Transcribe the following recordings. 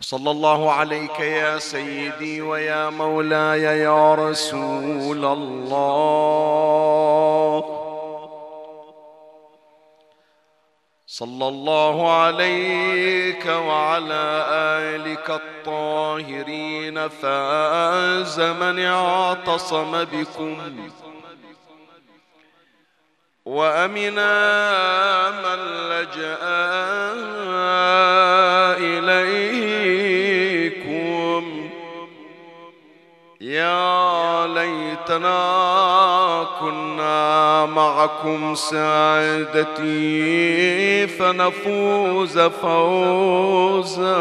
صلى الله عليك يا سيدي ويا مولاي يا رسول الله. صلى الله عليك وعلى آلك الطاهرين. فاز من اعتصم بكم، وأمنا من لجأ إليكم. يا ليتنا كنا معكم سعادتي فنفوز فوزا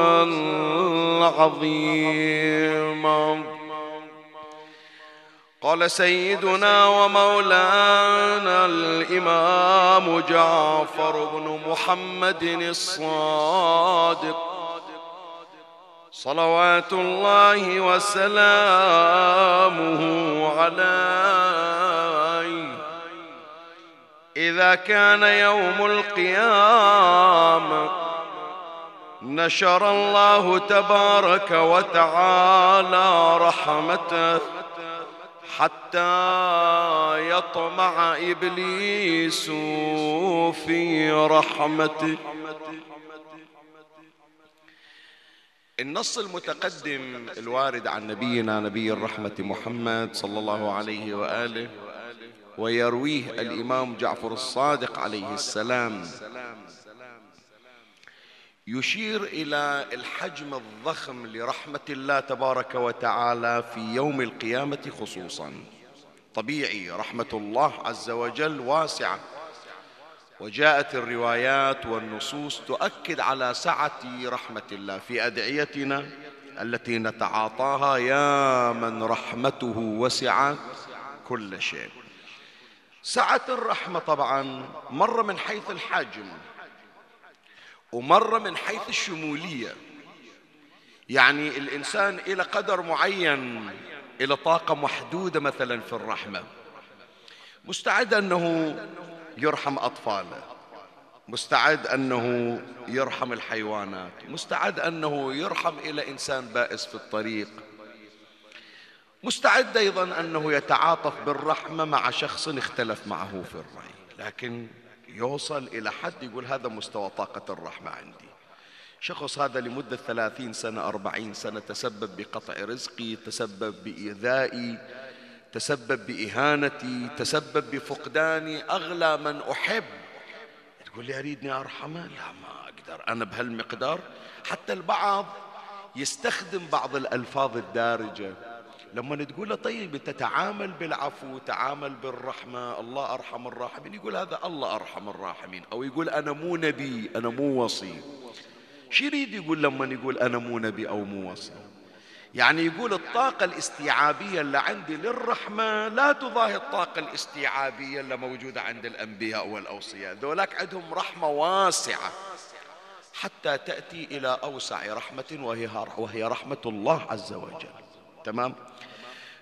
عظيما. قال سيدنا ومولانا الإمام جعفر بن محمد الصادق صلوات الله وسلامه عليه: إذا كان يوم القيامة نشر الله تبارك وتعالى رحمته حتى يطمع إبليس في رحمته. النص المتقدم الوارد عن نبينا نبي الرحمة محمد صلى الله عليه وآله، ويرويه الإمام جعفر الصادق عليه السلام، يشير إلى الحجم الضخم لرحمة الله تبارك وتعالى في يوم القيامة خصوصا. طبيعي، رحمة الله عز وجل واسعة، وجاءت الروايات والنصوص تؤكد على سعة رحمة الله في أدعيتنا التي نتعاطاها: يا من رحمته وسعت كل شيء. سعة الرحمة طبعا مرة من حيث الحجم ومرة من حيث الشمولية، يعني الإنسان إلى قدر معين، إلى طاقة محدودة مثلا في الرحمة، مستعد أنه يرحم أطفاله، مستعد أنه يرحم الحيوانات، مستعد أنه يرحم إلى إنسان بائس في الطريق، مستعد أيضا أنه يتعاطف بالرحمة مع شخص اختلف معه في الرأي، لكن يوصل إلى حد يقول هذا مستوى طاقة الرحمة عندي. شخص هذا لمدة 30 سنة 40 سنة تسبب بقطع رزقي، تسبب بإيذائي، تسبب بإهانتي، تسبب بفقداني أغلى من أحب، تقول لي أريدني أرحمه؟ لا، ما أقدر أنا بهالمقدار. حتى البعض يستخدم بعض الألفاظ الدارجة لما تقول له طيب تتعامل بالعفو، تعامل بالرحمة، الله أرحم الراحمين، يقول هذا الله أرحم الراحمين، أو يقول أنا مو نبي، أنا مو وصي. شو يريد يقول لما يقول أنا مو نبي أو مو وصي؟ يعني يقول الطاقة الاستيعابية اللي عندي للرحمة لا تضاهي الطاقة الاستيعابية اللي موجودة عند الأنبياء والأوصياء. ذولاك عندهم رحمة واسعة حتى تأتي إلى أوسع رحمة وهي رحمة الله عز وجل. تمام.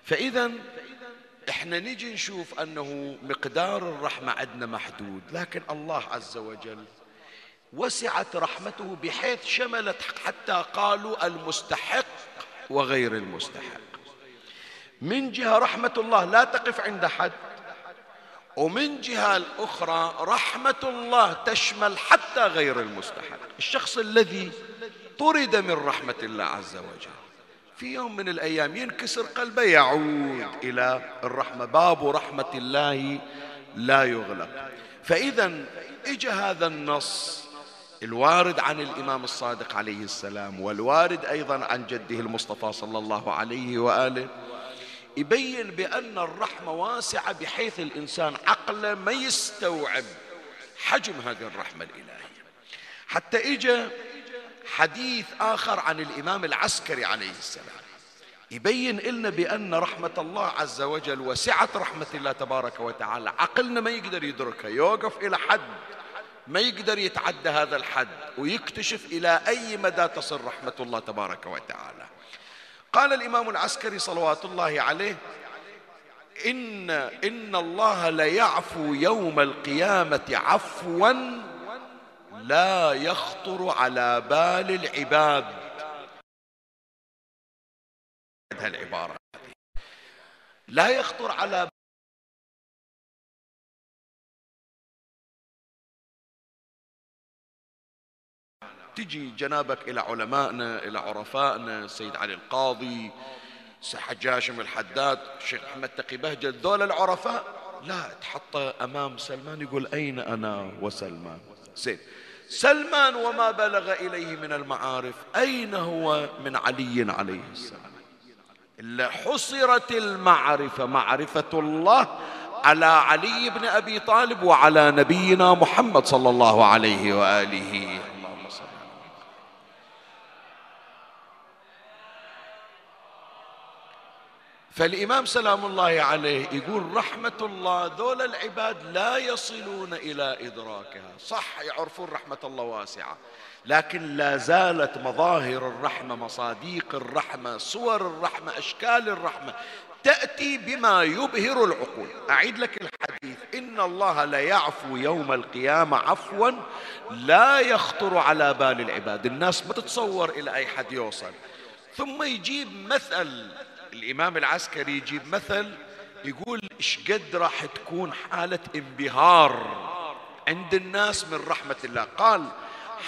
فإذا إحنا نجي نشوف أنه مقدار الرحمة عندنا محدود، لكن الله عز وجل وسعت رحمته بحيث شملت حتى قالوا المستحق وغير المستحق. من جهة رحمة الله لا تقف عند حد، ومن جهة الأخرى رحمة الله تشمل حتى غير المستحق. الشخص الذي طرد من رحمة الله عز وجل في يوم من الأيام ينكسر قلبه، يعود إلى الرحمة. باب رحمة الله لا يغلق. فإذا إجا هذا النص الوارد عن الإمام الصادق عليه السلام والوارد أيضا عن جده المصطفى صلى الله عليه وآله يبين بأن الرحمة واسعة بحيث الإنسان عقله ما يستوعب حجم هذه الرحمة الإلهية. حتى إجا حديث آخر عن الإمام العسكري عليه السلام يبين لنا بأن رحمة الله عز وجل وسعة رحمة الله تبارك وتعالى عقلنا ما يقدر يدركها، يوقف إلى حد ما يقدر يتعدى هذا الحد ويكتشف إلى أي مدى تصل رحمة الله تبارك وتعالى. قال الإمام العسكري صلوات الله عليه: إن الله ليعفو يوم القيامة عفوا لا يخطر على بال العباد. هذه العبارة لا يخطر على بال تجي جنابك إلى علمائنا إلى عرفائنا السيد علي القاضي، حج هاشم الحداد، الشيخ أحمد تقي بهجت، ذول العرفاء لا تحط أمام سلمان يقول أين أنا وسلمان. زين سلمان وما بلغ إليه من المعارف أين هو من علي عليه السلام؟ إلا حصرت المعرفة معرفة الله على علي بن أبي طالب وعلى نبينا محمد صلى الله عليه وآله. فالإمام سلام الله عليه يقول رحمة الله ذول العباد لا يصلون إلى إدراكها. صح يعرفون رحمة الله واسعة، لكن لا زالت مظاهر الرحمة، مصاديق الرحمة، صور الرحمة، أشكال الرحمة تأتي بما يبهر العقول. أعيد لك الحديث: إن الله ليعفو يوم القيامة عفوا لا يخطر على بال العباد. الناس ما تتصور إلى أي حد يوصل. ثم يجيب مثل، الإمام العسكري يجيب مثل يقول إشقد راح تكون حالة انبهار عند الناس من رحمة الله. قال: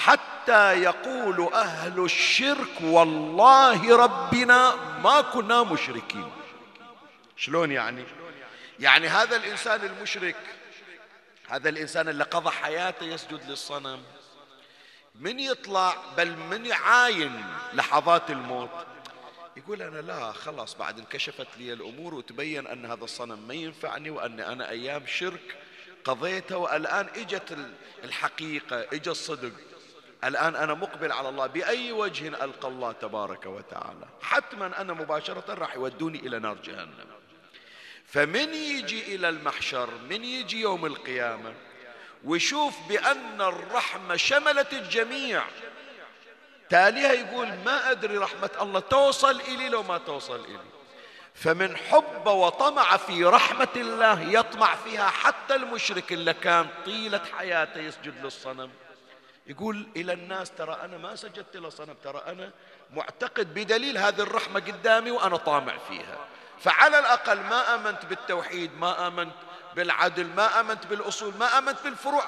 حتى يقول أهل الشرك والله ربنا ما كنا مشركين. شلون يعني؟ يعني هذا الإنسان المشرك، هذا الإنسان اللي قضى حياته يسجد للصنم، من يطلع بل من يعاين لحظات الموت يقول أنا لا خلاص بعد انكشفت لي الأمور وتبين أن هذا الصنم ما ينفعني وأن أنا أيام شرك قضيتها والآن إجت الحقيقة، إجا الصدق، الآن أنا مقبل على الله. بأي وجه ألقى الله تبارك وتعالى؟ حتما أنا مباشرة راح يودوني إلى نار جهنم. فمن يجي إلى المحشر، من يجي يوم القيامة ويشوف بأن الرحمة شملت الجميع، تاليها يقول ما أدري رحمة الله توصل إلي لو ما توصل إلي. فمن حب وطمع في رحمة الله يطمع فيها حتى المشرك اللي كان طيلة حياته يسجد للصنم، يقول إلى الناس ترى أنا ما سجدت لصنم، ترى أنا معتقد بدليل هذه الرحمة قدامي وأنا طامع فيها. فعلى الأقل ما آمنت بالتوحيد، ما آمنت بالعدل، ما آمنت بالأصول، ما آمنت بالفروع،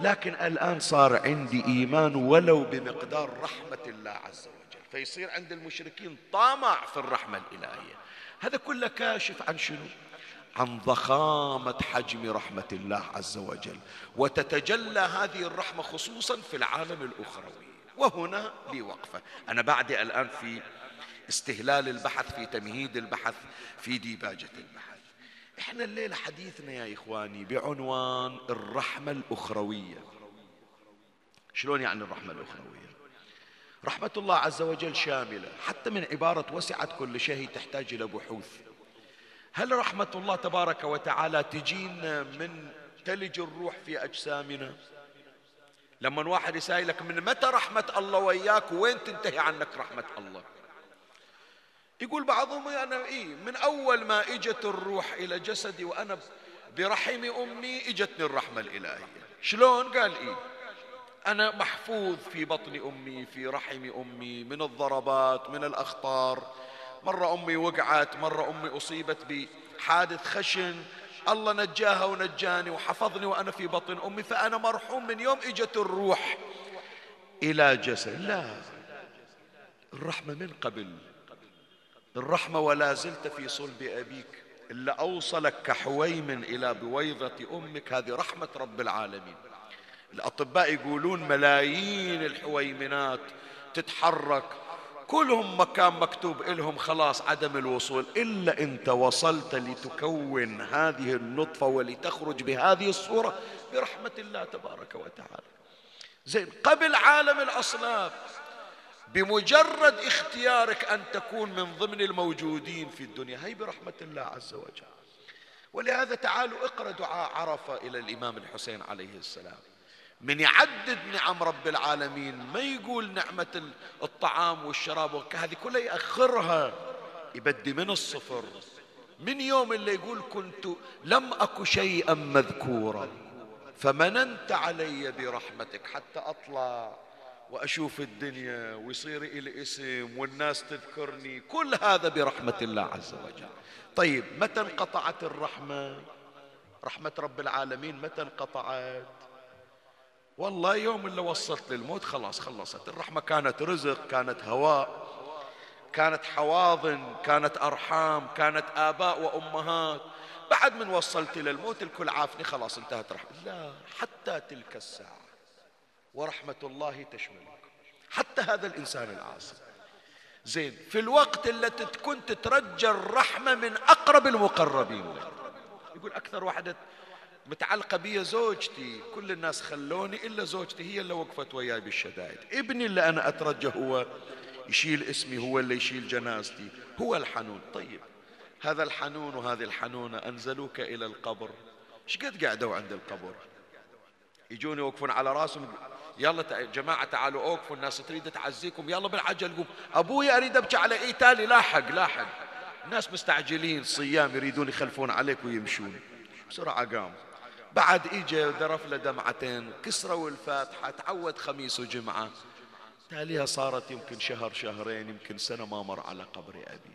لكن الآن صار عندي إيمان ولو بمقدار رحمة الله عز وجل. فيصير عند المشركين طمع في الرحمة الإلهية. هذا كله كاشف عن شنو؟ عن ضخامة حجم رحمة الله عز وجل. وتتجلى هذه الرحمة خصوصا في العالم الأخروي. وهنا لي وقفة، أنا بعدي الآن في استهلال البحث، في تمهيد البحث، في ديباجة البحث. إحنا الليلة حديثنا يا إخواني بعنوان الرحمة الأخروية. شلون يعني الرحمة الأخروية؟ رحمة الله عز وجل شاملة، حتى من عبارة وسعت كل شيء تحتاج إلى بحوث. هل رحمة الله تبارك وتعالى تجينا من تلج الروح في أجسامنا؟ لما واحد يسألك من متى رحمة الله وياك وين تنتهي عنك رحمة الله؟ يقول بعضهم أنا من أول ما إجت الروح إلى جسدي وأنا برحم أمي إجتني الرحمة الإلهية. شلون؟ قال أنا محفوظ في بطن أمي، في رحم أمي، من الضربات، من الأخطار. مرة أمي وقعت، مرة أمي أصيبت بحادث خشن، الله نجاها ونجاني وحفظني وأنا في بطن أمي، فأنا مرحوم من يوم إجت الروح إلى جسد. لا، الرحمة من قبل، الرحمة ولا زلت في صلب أبيك، اللي أوصلك كحويمن إلى بويضة أمك هذه رحمة رب العالمين. الأطباء يقولون ملايين الحويمنات تتحرك كلهم مكان مكتوب إلهم خلاص عدم الوصول، إلا أنت وصلت لتكون هذه النطفة ولتخرج بهذه الصورة برحمة الله تبارك وتعالى. زين، قبل عالم الأصناف بمجرد اختيارك أن تكون من ضمن الموجودين في الدنيا هي برحمة الله عز وجل. ولهذا تعالوا اقرأ دعاء عرفة إلى الإمام الحسين عليه السلام، من يعدد نعم رب العالمين ما يقول نعمة الطعام والشراب هذه كلها يأخرها، يبدي من الصفر من يوم اللي يقول كنت لم أكو شيئا مذكورا فمننت علي برحمتك حتى أطلع وأشوف الدنيا ويصير إلي اسم والناس تذكرني، كل هذا برحمة الله عز وجل. طيب متى انقطعت الرحمة؟ رحمة رب العالمين متى انقطعت؟ والله يوم اللي وصلت للموت خلاص خلصت الرحمة. كانت رزق، كانت هواء، كانت حواضن، كانت أرحام، كانت آباء وأمهات. بعد من وصلت للموت الكل عافني خلاص انتهت رحمة، لا، حتى تلك الساعة ورحمة الله تشملك حتى هذا الإنسان العاصي. زين، في الوقت اللي كنت تترجى الرحمة من أقرب المقربين، يقول أكثر واحدة متعلقة بي زوجتي، كل الناس خلوني إلا زوجتي هي اللي وقفت وياي بالشدائد. ابني اللي أنا أترجى هو يشيل اسمي، هو اللي يشيل جنازتي، هو الحنون. طيب هذا الحنون وهذه الحنونة أنزلوك إلى القبر، شقد قعدوا عند القبر؟ يجون يوقفون على راسهم، يلا جماعة تعالوا أوقفوا الناس تريد تعزيكم، يلا بالعجل قوم، أبوي أريد أبكي على إيتالي، لاحق لاحق. الناس مستعجلين صيام يريدون يخلفون عليك ويمشون بسرعة. قام بعد إجا ذرف له دمعتين، كسروا الفاتحة، تعود خميس وجمعة، تاليها صارت يمكن شهر شهرين يمكن سنة ما مر على قبر أبي.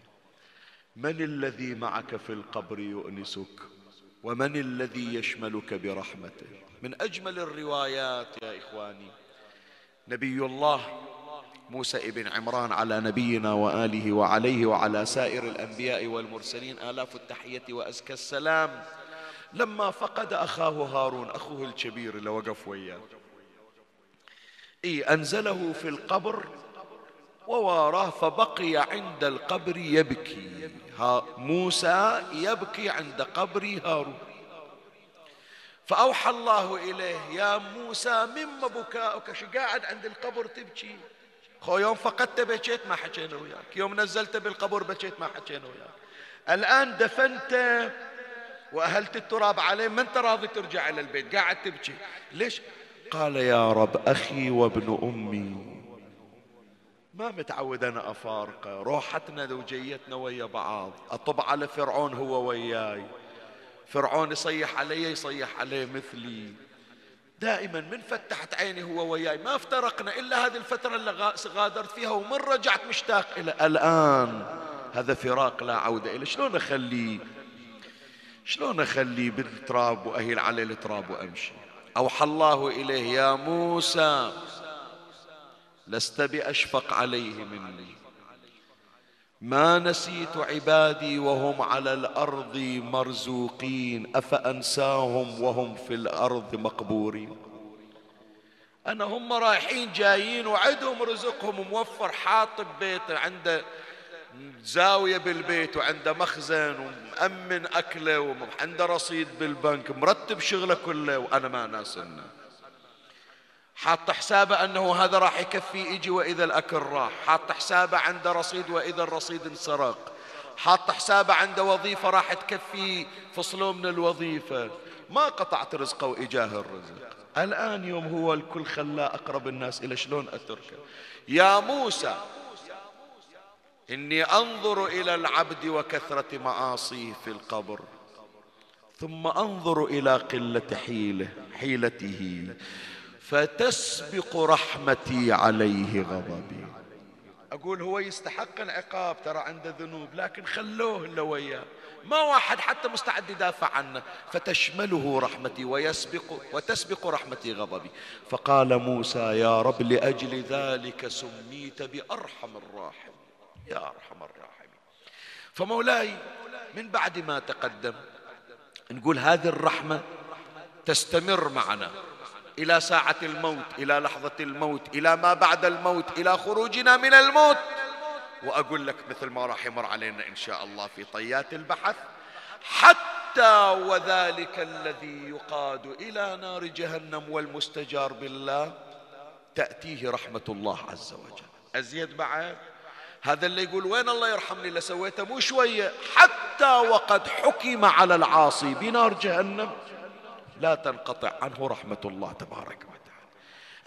من الذي معك في القبر يؤنسك ومن الذي يشملك برحمته؟ من أجمل الروايات يا إخواني، نبي الله موسى ابن عمران على نبينا وآله وعليه وعلى سائر الأنبياء والمرسلين آلاف التحية وأزكى السلام، لما فقد أخاه هارون أخوه الكبير اللي وقف وياه، أنزله في القبر وواراه، فبقي عند القبر يبكي، موسى يبكي عند قبر هارون. فأوحى الله إليه يا موسى مما بكاؤك، شو قاعد عند القبر تبكي؟ خو يوم فقدت بكيت ما حكينا وياك، يوم نزلت بالقبر بكيت ما حكينا وياك، الآن دفنت وأهلت التراب عليه ما أنت راضي ترجع إلى البيت، قاعد تبكي ليش؟ قال يا رب أخي وابن أمي، ما متعود أنا أفارقه، روحتنا وجيتنا ويا بعض، أطب على فرعون هو وياي، فرعون يصيح علي يصيح عليه مثلي، دائما من فتحت عيني هو وياي ما افترقنا إلا هذه الفترة اللي غادرت فيها ومن رجعت مشتاق إلى الآن، هذا فراق لا عودة إليه، شلون أخليه؟ شلون أخليه بالتراب وأهيل عليه التراب وأمشي؟ أوحى الله إليه يا موسى لست بأشفق عليه مني، ما نسيت عبادي وهم على الأرض مرزوقين أفأنساهم وهم في الأرض مقبورين. أنا هم رايحين جايين وعدهم رزقهم وموفر، حاطب بيت عنده زاوية بالبيت وعنده مخزن ومأمن أكله وعنده رصيد بالبنك، مرتب شغله كله، وأنا ما ناسنه، حاط حسابه أنه هذا راح يكفي يجي وإذا الأكل راح، حاط حسابه عنده رصيد وإذا الرصيد انسرق، حاط حسابه عنده وظيفة راح تكفي فصلوا من الوظيفة، ما قطعت رزقه وإجاه الرزق. الآن يوم هو الكل خلاه أقرب الناس إلى، شلون أتركه؟ يا موسى إني أنظر إلى العبد وكثرة معاصيه في القبر ثم أنظر إلى قلة حيلته فتسبق رحمتي عليه غضبي. أقول هو يستحق العقاب ترى عنده ذنوب، لكن خلوه لوياه ما واحد حتى مستعد يدافع عنه، فتشمله رحمتي وتسبق رحمتي غضبي. فقال موسى يا رب لأجل ذلك سميت بأرحم الراحمين، يا أرحم الراحمين. فمولاي من بعد ما تقدم نقول هذه الرحمة تستمر معنا إلى ساعة الموت، إلى لحظة الموت، إلى ما بعد الموت، إلى خروجنا من الموت. وأقول لك مثل ما راح يمر علينا إن شاء الله في طيات البحث، حتى وذلك الذي يقاد إلى نار جهنم والمستجار بالله تأتيه رحمة الله عز وجل. أزيد بعد هذا اللي يقول وين الله يرحمني اللي سويته مو شوية، حتى وقد حكم على العاصي بنار جهنم لا تنقطع عنه رحمة الله تبارك وتعالى.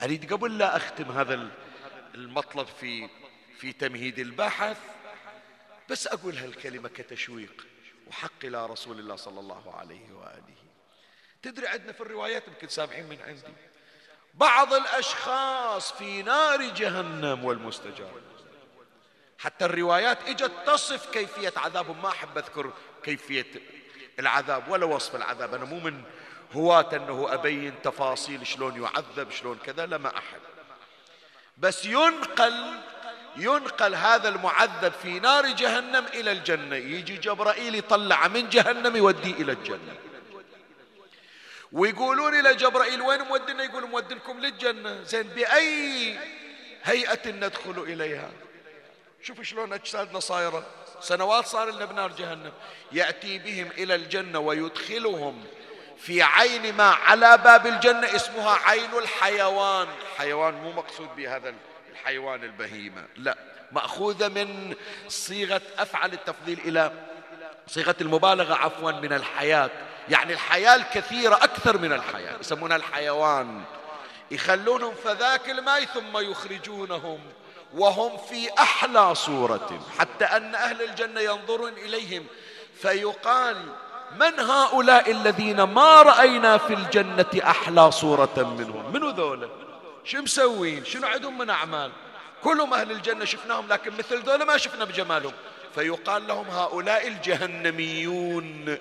أريد قبل لا أختم هذا المطلب في تمهيد البحث بس أقول هالكلمة كتشويق وحق إلى رسول الله صلى الله عليه وآله. تدري عندنا في الروايات يمكن سامعين من عندي بعض الأشخاص في نار جهنم والمستجار، حتى الروايات إجت تصف كيفية عذابهم. ما أحب أذكر كيفية العذاب ولا وصف العذاب، أنا مو من هواة أنه أبين تفاصيل شلون يعذب شلون كذا، لما أحب، بس ينقل هذا المعذب في نار جهنم إلى الجنة. يجي جبرائيل يطلع من جهنم يوديه إلى الجنة، ويقولون إلى جبرائيل وين مودنا؟ يقول مودنكم للجنة. زين بأي هيئة ندخل إليها؟ شوفوا شلون أجسادنا صايرة، سنوات صار لنا بنار جهنم. يأتي بهم إلى الجنة ويدخلهم في عين ما على باب الجنة اسمها عين الحيوان. حيوان مو مقصود بهذا الحيوان البهيمة، لا، مأخوذة من صيغة أفعل التفضيل إلى صيغة المبالغة عفوا من الحياة، يعني الحياة الكثيرة أكثر من الحياة يسمونها الحيوان. يخلونهم فذاك الماء ثم يخرجونهم وهم في أحلى صورة، حتى أن أهل الجنة ينظرون إليهم فيقال من هؤلاء الذين ما رأينا في الجنة أحلى صورة منهم؟ منو ذولا؟ شو مسوين؟ شنو عندهم من أعمال؟ كلهم أهل الجنة شفناهم، لكن مثل ذولا ما شفنا بجمالهم. فيقال لهم هؤلاء الجهنميون.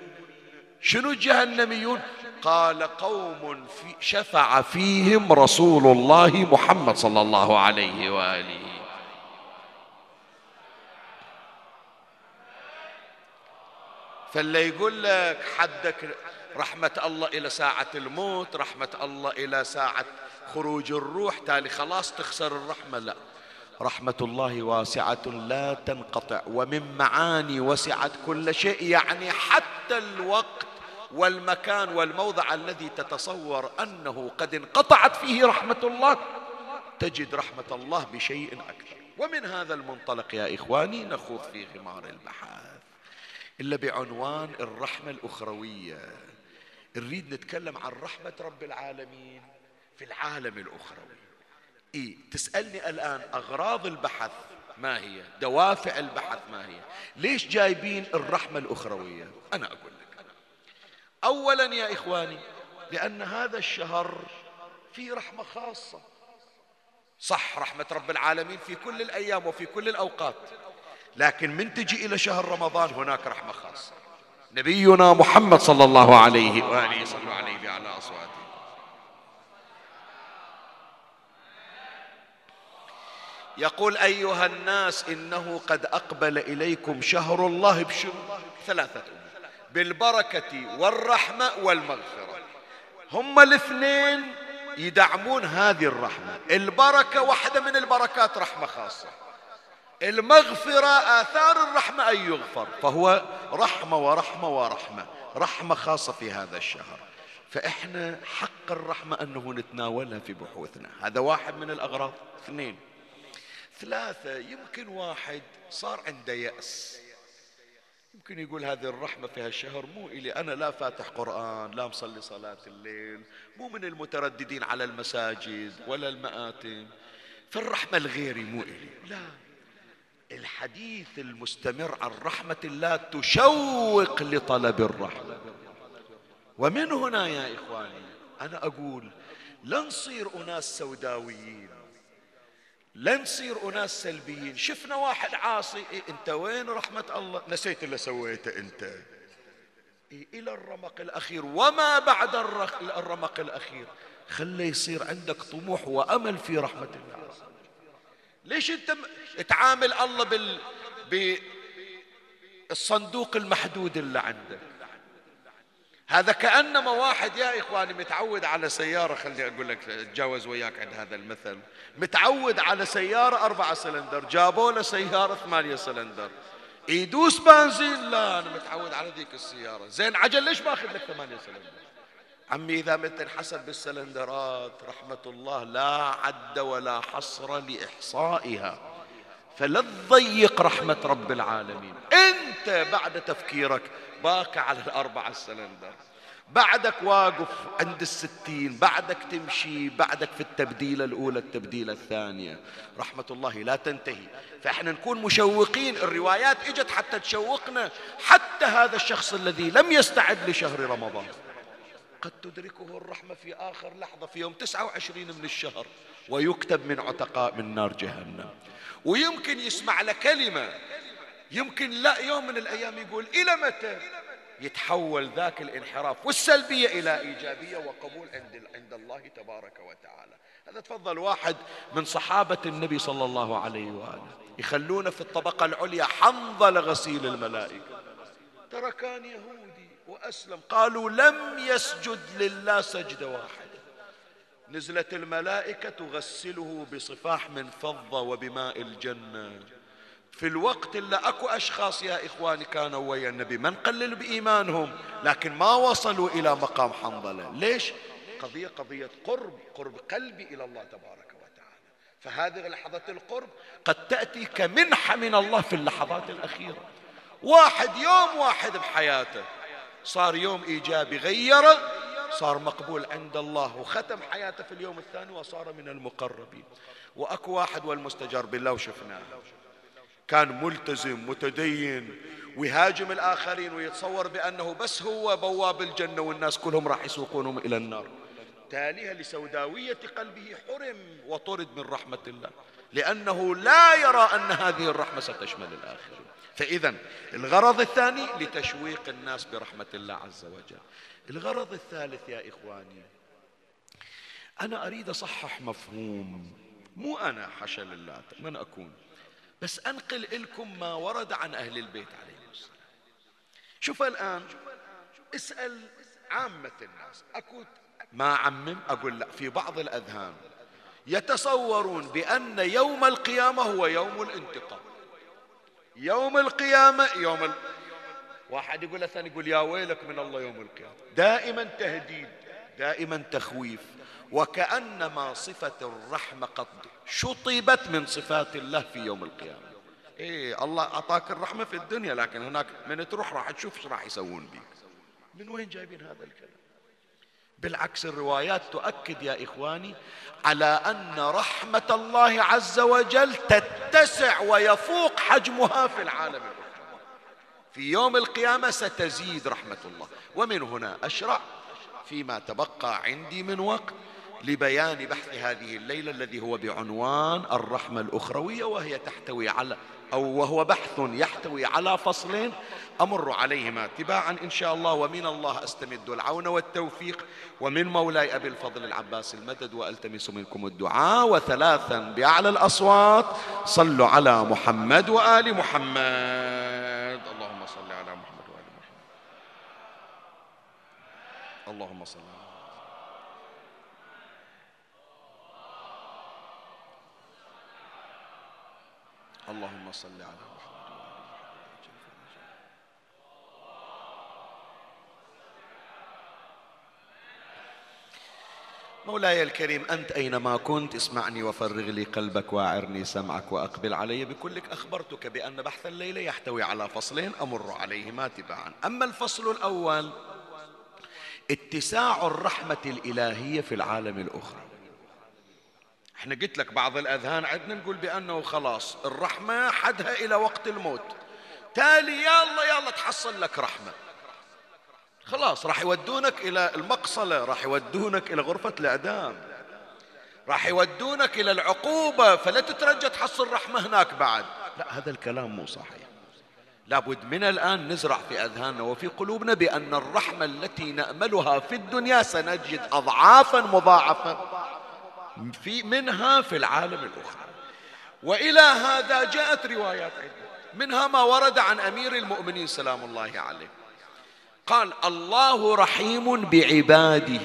شنو الجهنميون؟ قال قوم شفع فيهم رسول الله محمد صلى الله عليه وآله. فاللي يقول لك حدك رحمة الله إلى ساعة الموت، رحمة الله إلى ساعة خروج الروح، تالي خلاص تخسر الرحمة، لا، رحمة الله واسعة لا تنقطع، ومن معاني وسعت كل شيء، يعني حتى الوقت والمكان والموضع الذي تتصور أنه قد انقطعت فيه رحمة الله تجد رحمة الله بشيء أكثر. ومن هذا المنطلق يا إخواني نخوض في غمار البحث إلا بعنوان الرحمة الأخروية. نريد نتكلم عن رحمة رب العالمين في العالم الأخروي. تسألني الآن أغراض البحث ما هي؟ دوافع البحث ما هي؟ ليش جايبين الرحمة الأخروية؟ أنا أقول لك، أولا يا إخواني لأن هذا الشهر فيه رحمة خاصة. صح رحمة رب العالمين في كل الأيام وفي كل الأوقات، لكن من تجي إلى شهر رمضان هناك رحمة خاصة. نبينا محمد صلى الله عليه وآله، صلوا عليه وعلى أصواته. يقول أيها الناس إنه قد أقبل إليكم شهر الله بشهر ثلاثة أمور، بالبركة والرحمة والمغفرة. هم الاثنين يدعمون هذه الرحمة. البركة واحدة من البركات رحمة خاصة، المغفرة آثار الرحمة أن يغفر، فهو رحمة ورحمة ورحمة، رحمة خاصة في هذا الشهر. فإحنا حق الرحمة أنه نتناولها في بحوثنا. هذا واحد من الأغراض. اثنين، ثلاثة، يمكن واحد صار عنده يأس، يمكن يقول هذه الرحمة في هالشهر مو إلي، أنا لا فاتح قرآن، لا مصلي صلاة الليل، مو من المترددين على المساجد ولا المآتم، فالرحمة الغيري مو إلي. لا، الحديث المستمر عن رحمة الله تشوق لطلب الرحمة. ومن هنا يا إخواني أنا أقول لا نصير أناس سوداويين، لا نصير أناس سلبيين. شفنا واحد عاصي، أنت وين رحمة الله؟ نسيت اللي سويته أنت. إلى الرمق الأخير وما بعد الرمق الأخير. خلي يصير عندك طموح وأمل في رحمة الله. ليش أنت تعامل الله الصندوق المحدود اللي عندك. هذا كأنما واحد يا إخواني متعود على سيارة، خلي أقول لك أتجاوز وياك عند هذا المثل، متعود على سيارة 4 سلندر، جابوا له سيارة 8 سلندر، يدوس بنزين، لا أنا متعود على ذيك السيارة، زين عجل ليش باخذ لك 8 سلندر؟ عمي إذا ما تنحسب بالسلندرات رحمة الله لا عد ولا حصر لإحصائها، فلا تضيق رحمة رب العالمين. أنت بعد تفكيرك باقي على 4 سلندر، بعدك واقف عند 60، بعدك تمشي، بعدك في التبديلة الأولى، التبديلة الثانية، رحمة الله لا تنتهي. فإحنا نكون مشوقين، الروايات إجت حتى تشوقنا، حتى هذا الشخص الذي لم يستعد لشهر رمضان قد تدركه الرحمة في آخر لحظة في يوم 29 من الشهر ويكتب من عتقاء من نار جهنم. ويمكن يسمع لكلمة، يمكن لا يوم من الأيام يقول إلى متى، يتحول ذاك الانحراف والسلبية إلى إيجابية وقبول عند الله تبارك وتعالى. هذا تفضل واحد من صحابة النبي صلى الله عليه وآله، يخلونه في الطبقة العليا حنظل غسيل الملائكة، ترى كان يهودي وأسلم، قالوا لم يسجد لله سجدة واحدة، نزلت الملائكة تغسله بصفاح من فضة وبماء الجنة. في الوقت اللي أكو أشخاص يا إخواني كانوا ويا النبي ما نقلل بإيمانهم، لكن ما وصلوا إلى مقام حنظلة. ليش؟ قضية قرب قلبي إلى الله تبارك وتعالى. فهذه لحظة القرب قد تأتي كمنحة من الله في اللحظات الأخيرة. واحد يوم واحد بحياته صار يوم إيجابي، غيره صار مقبول عند الله، وختم حياته في اليوم الثاني وصار من المقربين. وأكو واحد والمستجار بالله وشفناه، كان ملتزم متدين ويهاجم الآخرين ويتصور بأنه بس هو بواب الجنة والناس كلهم راح يسوقونهم إلى النار. تاليها لسوداوية قلبه حرم وطرد من رحمة الله، لأنه لا يرى أن هذه الرحمة ستشمل الآخرين. فإذا الغرض الثاني لتشويق الناس برحمة الله عز وجل. الغرض الثالث يا إخواني، أنا أريد أصحح مفهوم، مو أنا حاشا لله من أكون، بس أنقل لكم ما ورد عن أهل البيت عليهم السلام. شوف الآن اسأل عامة الناس، أكو ما عمم أقول لا، في بعض الأذهان يتصورون بأن يوم القيامة هو يوم الانتقام، يوم القيامة واحد يقول الثاني يقول يا ويلك من الله يوم القيامة، دائما تهديد، دائما تخويف، وكأنما صفة الرحمة قد شطبت من صفات الله في يوم القيامة. إيه الله أعطاك الرحمة في الدنيا، لكن هناك من تروح راح تشوف ايش راح يسوون بيك. من وين جايبين هذا الكلام؟ بالعكس الروايات تؤكد يا إخواني على أن رحمة الله عز وجل تتسع ويفوق حجمها في العالم. في يوم القيامة ستزيد رحمة الله. ومن هنا أشرع فيما تبقى عندي من وقت لبيان بحث هذه الليلة الذي هو بعنوان الرحمة الأخروية، وهي تحتوي على وهو بحث يحتوي على فصلين أمر عليهما تباعا إن شاء الله، ومن الله أستمد العون والتوفيق، ومن مولاي أبي الفضل العباس المدد، وألتمس منكم الدعاء. وثلاثا بأعلى الأصوات صلوا على محمد وآل محمد. اللهم صل على محمد وآل محمد، اللهم صل على محمد. اللهم صل على محمد وآل محمد. مولاي الكريم أنت أينما كنت اسمعني وفرغ لي قلبك واعرني سمعك وأقبل علي بكلك. أخبرتك بأن بحث الليلة يحتوي على فصلين أمر عليهما تباعا. أما الفصل الأول اتساع الرحمة الإلهية في العالم الأخرى. احنا قلت لك بعض الأذهان عندنا نقول بأنه خلاص الرحمة حدها إلى وقت الموت، تالي يلا تحصل لك رحمة، خلاص راح يودونك إلى المقصلة، راح يودونك إلى غرفة الإعدام، راح يودونك إلى العقوبة، فلا تترجى تحصل رحمة هناك بعد. لا، هذا الكلام مو صحيح. لابد من الآن نزرع في أذهاننا وفي قلوبنا بأن الرحمة التي نأملها في الدنيا سنجد أضعافا مضاعفة منها في العالم الأخرى. وإلى هذا جاءت روايات عدة منها ما ورد عن أمير المؤمنين سلام الله عليه، قال: الله رحيم بعباده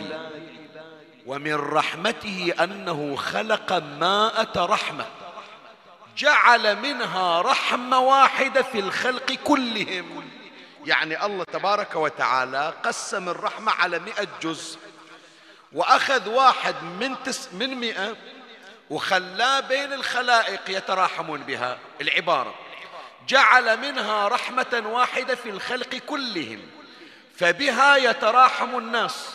ومن رحمته أنه خلق مائة رحمة جعل منها رحمة واحدة في الخلق كلهم. يعني الله تبارك وتعالى قسم الرحمة على 100 جزء، وأخذ واحد من 100 وخلاه بين الخلائق يتراحمون بها. العبارة جعل منها رحمة واحدة في الخلق كلهم فبها يتراحم الناس،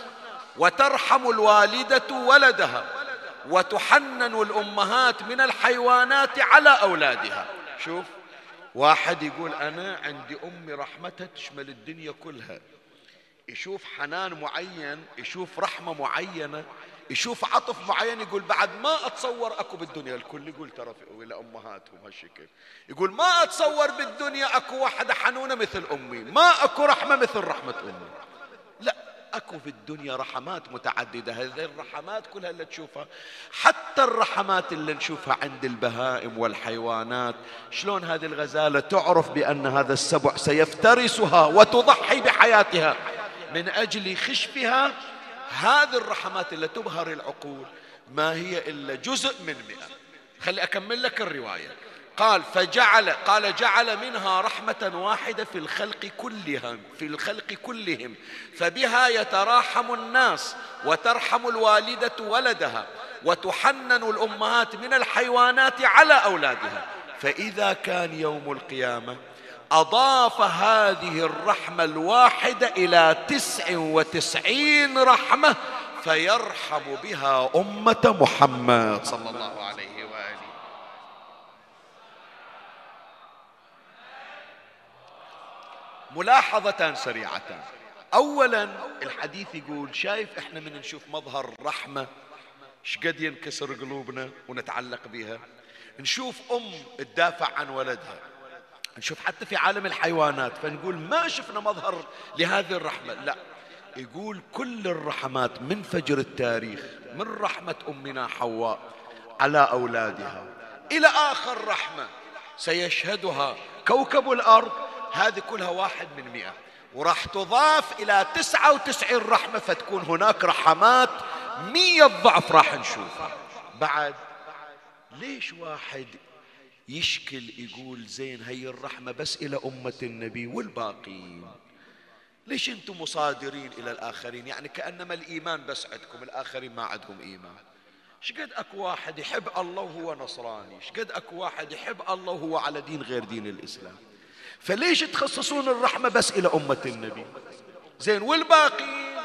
وترحم الوالدة ولدها، وتحنن الأمهات من الحيوانات على أولادها. شوف، واحد يقول أنا عندي أمي رحمتها تشمل الدنيا كلها، يشوف حنان معين، يشوف رحمة معينة، يشوف عطف معين، يقول بعد ما أتصور أكو بالدنيا. الكل يقول ترى لأمهاتهم هالشكل، يقول ما أتصور بالدنيا أكو واحدة حنونة مثل أمي، ما أكو رحمة مثل رحمة أمي. لا، أكو في الدنيا رحمات متعددة، هذه الرحمات كلها اللي تشوفها، حتى الرحمات اللي نشوفها عند البهائم والحيوانات. شلون هذه الغزالة تعرف بأن هذا السبع سيفترسها وتضحي بحياتها من أجل خشبها؟ هذه الرحمات اللي تبهر العقول ما هي إلا جزء من 100. خلي أكمل لك الرواية. قال: قال جعل منها رحمة واحدة في الخلق كلهم فبها يتراحم الناس، وترحم الوالدة ولدها، وتحنن الأمهات من الحيوانات على أولادها. فإذا كان يوم القيامة أضاف هذه الرحمة الواحدة إلى 99 رحمة فيرحم بها أمة محمد صلى الله عليه وآله. ملاحظتان سريعة. أولا، الحديث يقول شايف إحنا من نشوف مظهر الرحمة شقد ينكسر قلوبنا ونتعلق بها. نشوف أم تدافع عن ولدها، نشوف حتى في عالم الحيوانات، فنقول ما شفنا مظهر لهذه الرحمة. لا، يقول كل الرحمات من فجر التاريخ، من رحمة أمنا حواء على أولادها إلى آخر رحمة سيشهدها كوكب الأرض، هذه كلها 1 من 100، وراح تضاف إلى 99 رحمة، فتكون هناك رحمات 100 ضعف راح نشوفها. بعد ليش واحد يشكل يقول زين هي الرحمة بس إلى أمة النبي والباقين؟ ليش أنتم مصادرين إلى الآخرين؟ يعني كأنما الإيمان بس عندكم، الآخرين ما عندهم إيمان. شقد أكو واحد يحب الله وهو نصراني، شقد أكو واحد يحب الله وهو على دين غير دين الإسلام، فليش تخصصون الرحمة بس إلى أمة النبي؟ زين والباقين،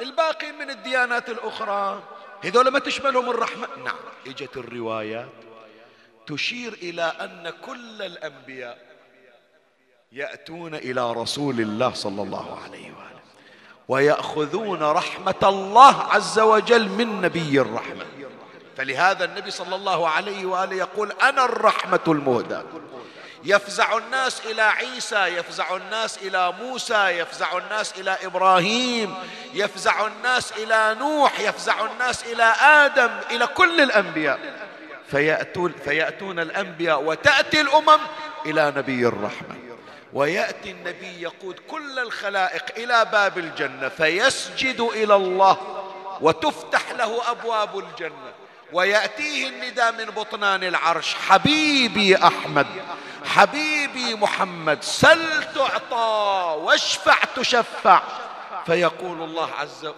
الباقين من الديانات الأخرى هذول ما تشملهم الرحمة؟ نعم، إجت الروايات تشير إلى أن كل الأنبياء يأتون إلى رسول الله صلى الله عليه وآله ويأخذون رحمة الله عز وجل من نبي الرحمة. فلهذا النبي صلى الله عليه وآله يقول: أنا الرحمة المهداة. يفزع الناس إلى عيسى، يفزع الناس إلى موسى، يفزع الناس إلى إبراهيم، يفزع الناس إلى نوح، يفزع الناس إلى آدم، إلى كل الأنبياء، فيأتون الأنبياء وتأتي الأمم إلى نبي الرحمة، ويأتي النبي يقود كل الخلائق إلى باب الجنة فيسجد إلى الله وتفتح له أبواب الجنة، ويأتيه النداء من بطنان العرش: حبيبي أحمد، حبيبي محمد، سل تعطى واشفع تشفع.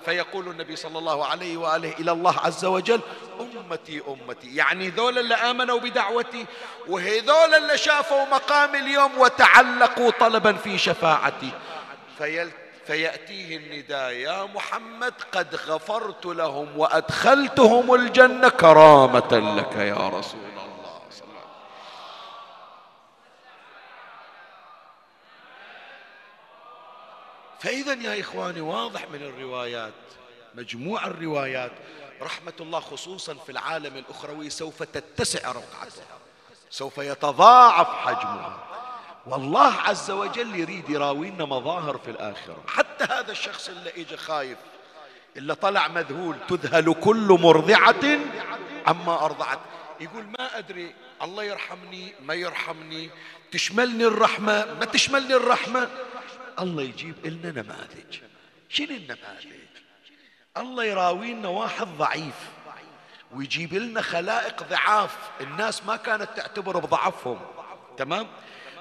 فيقول النبي صلى الله عليه وآله إلى الله عز وجل: أمتي أمتي. يعني ذول اللي آمنوا بدعوتي، وهذول اللي شافوا مقام اليوم وتعلقوا طلبا في شفاعتي. فيأتيه النداء: يا محمد قد غفرت لهم وأدخلتهم الجنة كرامة لك يا رسول الله. فإذا يا إخواني، واضح من الروايات، مجموع الروايات، رحمة الله خصوصا في العالم الأخروي سوف تتسع رقعتها، سوف يتضاعف حجمها. والله عز وجل يريد يراوينا مظاهر في الآخرة. حتى هذا الشخص اللي إجا خايف، اللي طلع مذهول: تذهل كل مرضعة عما أرضعت. يقول ما أدري الله يرحمني ما يرحمني، تشملني الرحمة ما تشملني الرحمة. الله يجيب لنا نماذج. شنو النماذج؟ الله يراوينا واحد ضعيف ويجيب لنا خلائق ضعاف، الناس ما كانت تعتبر بضعفهم، تمام؟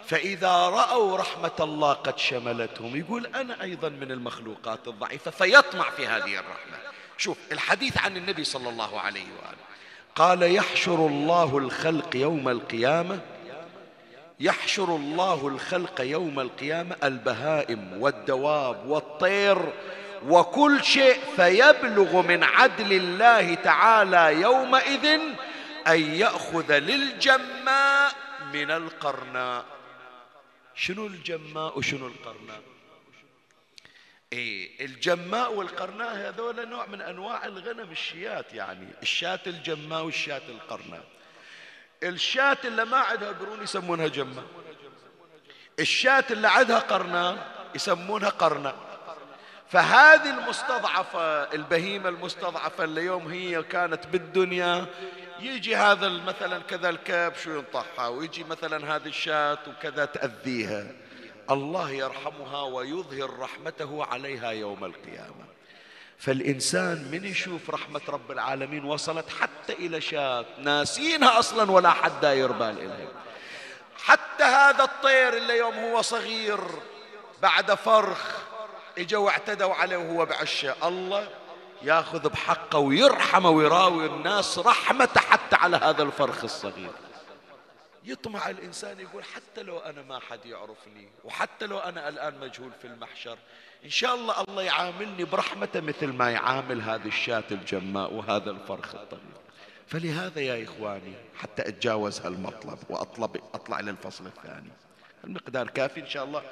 فإذا رأوا رحمة الله قد شملتهم يقول أنا أيضا من المخلوقات الضعيفة فيطمع في هذه الرحمة. شوف الحديث عن النبي صلى الله عليه وآله قال يحشر الله الخلق يوم القيامة، يحشر الله الخلق يوم القيامة البهائم والدواب والطير وكل شيء، فيبلغ من عدل الله تعالى يومئذ أن يأخذ للجماء من القرناء. شنو الجماء وشنو القرناء؟ إيه الجماء والقرناء هذول نوع من أنواع الغنم، الشيات، يعني الشاة الجماء والشاة القرناء. الشاة اللي ما عندها قرون يسمونها جماء، الشاة اللي عندها قرناء يسمونها قرناء. فهذه المستضعفة، البهيمة المستضعفة اللي يوم هي كانت بالدنيا يجي هذا مثلا كذا الكاب شو ينطحها، ويجي مثلا هذه الشاة وكذا تأذيها، الله يرحمها ويظهر رحمته عليها يوم القيامة. فالإنسان من يشوف رحمة رب العالمين وصلت حتى إلى شاة ناسينها أصلا ولا حد داير بال إليها، حتى هذا الطير اللي يوم هو صغير بعد فرخ إجوا واعتدوا عليه وهو بعشه، الله ياخذ بحقه ويرحمه ويراوي الناس رحمته حتى على هذا الفرخ الصغير. يطمع الإنسان يقول حتى لو أنا ما حد يعرفني وحتى لو أنا الآن مجهول في المحشر، إن شاء الله الله يعاملني برحمته مثل ما يعامل هذه الشاة الجماء وهذا الفرخ الطيب. فلهذا يا إخواني حتى أتجاوز هالمطلب وأطلع إلى الفصل الثاني. المقدار كافي إن شاء الله.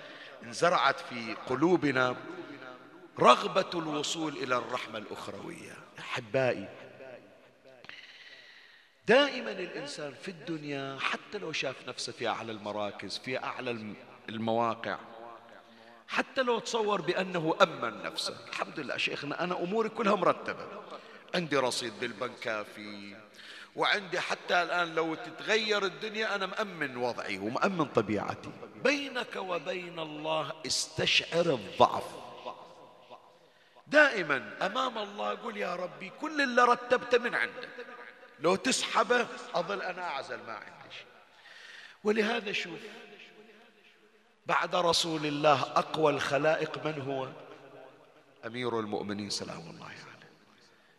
انزرعت في قلوبنا رغبة الوصول إلى الرحمة الأخروية. أحبائي، دائما الإنسان في الدنيا حتى لو شاف نفسه في أعلى المراكز في أعلى المواقع، حتى لو تصور بأنه أمن نفسه، الحمد لله شيخنا أنا أموري كلها مرتبة، عندي رصيد بالبنك كافي، وعندي حتى الآن لو تتغير الدنيا أنا مأمن وضعي ومأمن طبيعتي. بينك وبين الله استشعر الضعف دائما أمام الله. قل يا ربي كل اللي رتبته من عندك، لو تسحبه أظل أنا أعزل ما عندي. ولهذا شوف بعد رسول الله أقوى الخلائق من هو؟ أمير المؤمنين سلام الله عليه. يعني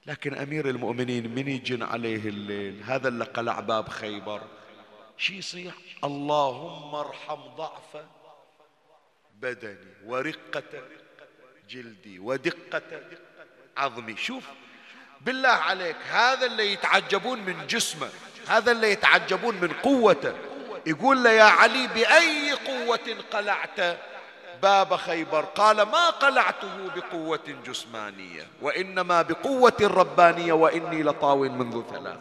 لكن أمير المؤمنين من يجن عليه الليل، هذا اللي قلع باب خيبر، شي يصيح اللهم ارحم ضعف بدني ورقة جلدي ودقة عظمي. شوف بالله عليك هذا اللي يتعجبون من جسمه، هذا اللي يتعجبون من قوته، يقول له يا علي بأي قوة قلعت باب خيبر؟ قال ما قلعته بقوة جسمانية وإنما بقوة ربانية وإني لطاوٍ منذ ثلاث.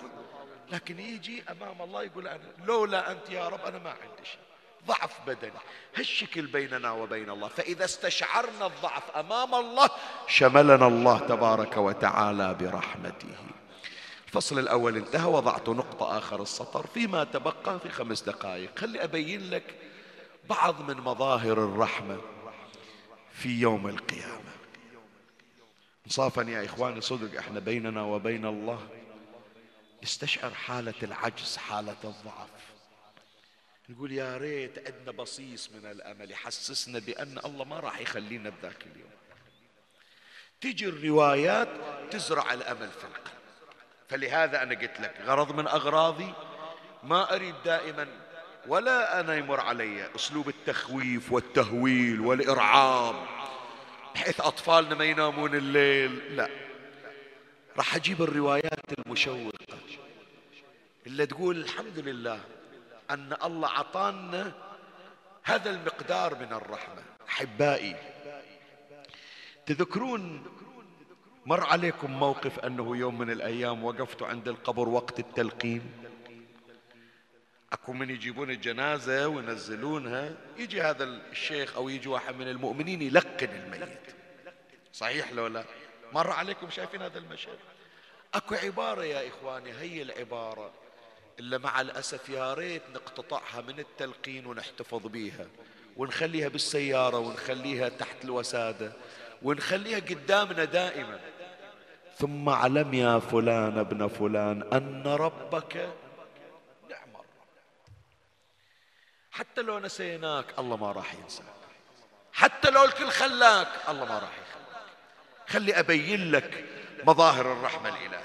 لكن يجي أمام الله يقول أنا لولا أنت يا رب أنا ما عندي شيء، ضعف بدني. هالشكل بيننا وبين الله. فإذا استشعرنا الضعف أمام الله شملنا الله تبارك وتعالى برحمته. الفصل الأول انتهى، وضعت نقطة آخر السطر فيما تبقى في 5 دقائق. خلي أبين لك بعض من مظاهر الرحمة في يوم القيامة. انصافا يا إخواني صدق احنا بيننا وبين الله نستشعر حالة العجز، حالة الضعف، نقول يا ريت عندنا بصيص من الأمل يحسسنا بأن الله ما راح يخلينا بذاك اليوم. تجي الروايات تزرع الأمل في القلب. فلهذا أنا قلت لك غرض من أغراضي ما أريد دائما ولا أنا يمر علي أسلوب التخويف والتهويل والإرعاب بحيث أطفالنا ما ينامون الليل. لا، راح أجيب الروايات المشوقة اللي تقول الحمد لله أن الله عطانا هذا المقدار من الرحمة. أحبائي تذكرون مر عليكم موقف أنه يوم من الأيام وقفت عند القبر وقت التلقين، أكو من يجيبون الجنازة وينزلونها، يجي هذا الشيخ أو يجي واحد من المؤمنين يلقن الميت، صحيح لو لا؟ مر عليكم شايفين هذا المشهد. أكو عبارة يا إخواني، هي العبارة إلا مع الأسف يا ريت نقتطعها من التلقين ونحتفظ بيها ونخليها بالسيارة ونخليها تحت الوسادة ونخليها قدامنا دائما. ثم علم يا فلان ابن فلان أن ربك نعم الرب. حتى لو نسيناك الله ما راح ينساك، حتى لو الكل خلاك الله ما راح يخلاك. خلي أبين لك مظاهر الرحمة الإلهية.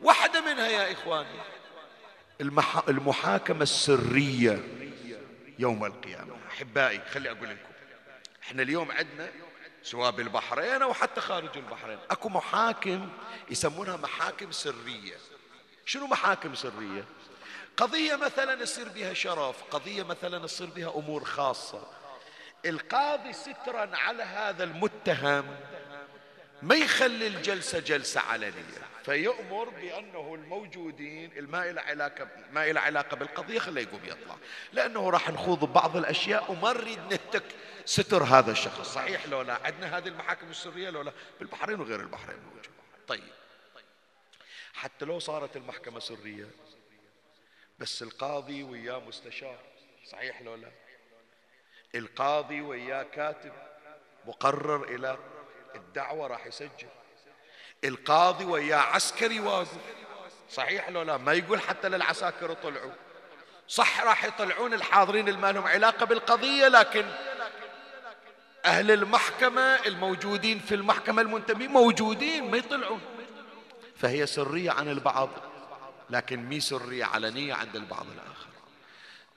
واحدة منها يا إخواني المحاكمة السرية يوم القيامة. أحبائي خلي أقول لكم، إحنا اليوم عندنا سواء بالبحرين أو حتى خارج البحرين أكو محاكم يسمونها محاكم سرية. شنو محاكم سرية؟ قضية مثلا يصير بها شرف، قضية مثلا يصير بها أمور خاصة، القاضي سترا على هذا المتهم ما يخلي الجلسة جلسة علنية، فيؤمر بأنه الموجودين ما إلى علاقة بالقضية خليه يقوم يطلع، لأنه راح نخوض بعض الأشياء وما نريد نهتك ستر هذا الشخص. صحيح لو لا عندنا هذه المحاكم السرية لو لا بالبحرين وغير البحرين موجود. طيب حتى لو صارت المحكمة سرية بس القاضي وياه مستشار، صحيح لو لا القاضي وياه كاتب مقرر إلى الدعوة راح يسجل، القاضي وياه عسكري واقف، صحيح لو لا ما يقول حتى للعساكر طلعوا، صح راح يطلعون الحاضرين اللي ما لهم علاقة بالقضية، لكن أهل المحكمة الموجودين في المحكمة المنتمين موجودين ما يطلعون. فهي سرية عن البعض لكن مي سرية علنية عند البعض الآخر.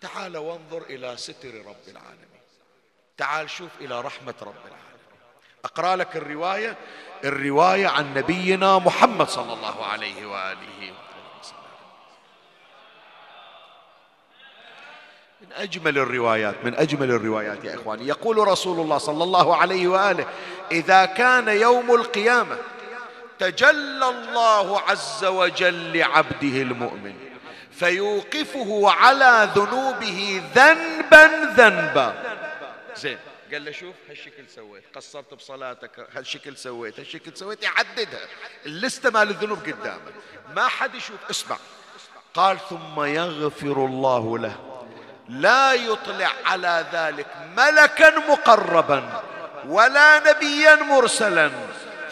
تعال وانظر إلى ستر رب العالمين، تعال شوف إلى رحمة رب العالمين. أقرأ لك الرواية عن نبينا محمد صلى الله عليه وآله وسلم. من أجمل الروايات يا إخواني، يقول رسول الله صلى الله عليه وآله: إذا كان يوم القيامة تجلى الله عز وجل لعبده المؤمن فيوقفه على ذنوبه ذنبا. زين قال له شوف هالشكل سويت، قصرت بصلاتك، هالشكل سويت، يعددها اللسته مال الذنوب قدامك ما حد يشوف. اسمع، قال: ثم يغفر الله له، لا يطلع على ذلك ملكا مقربا ولا نبيا مرسلا،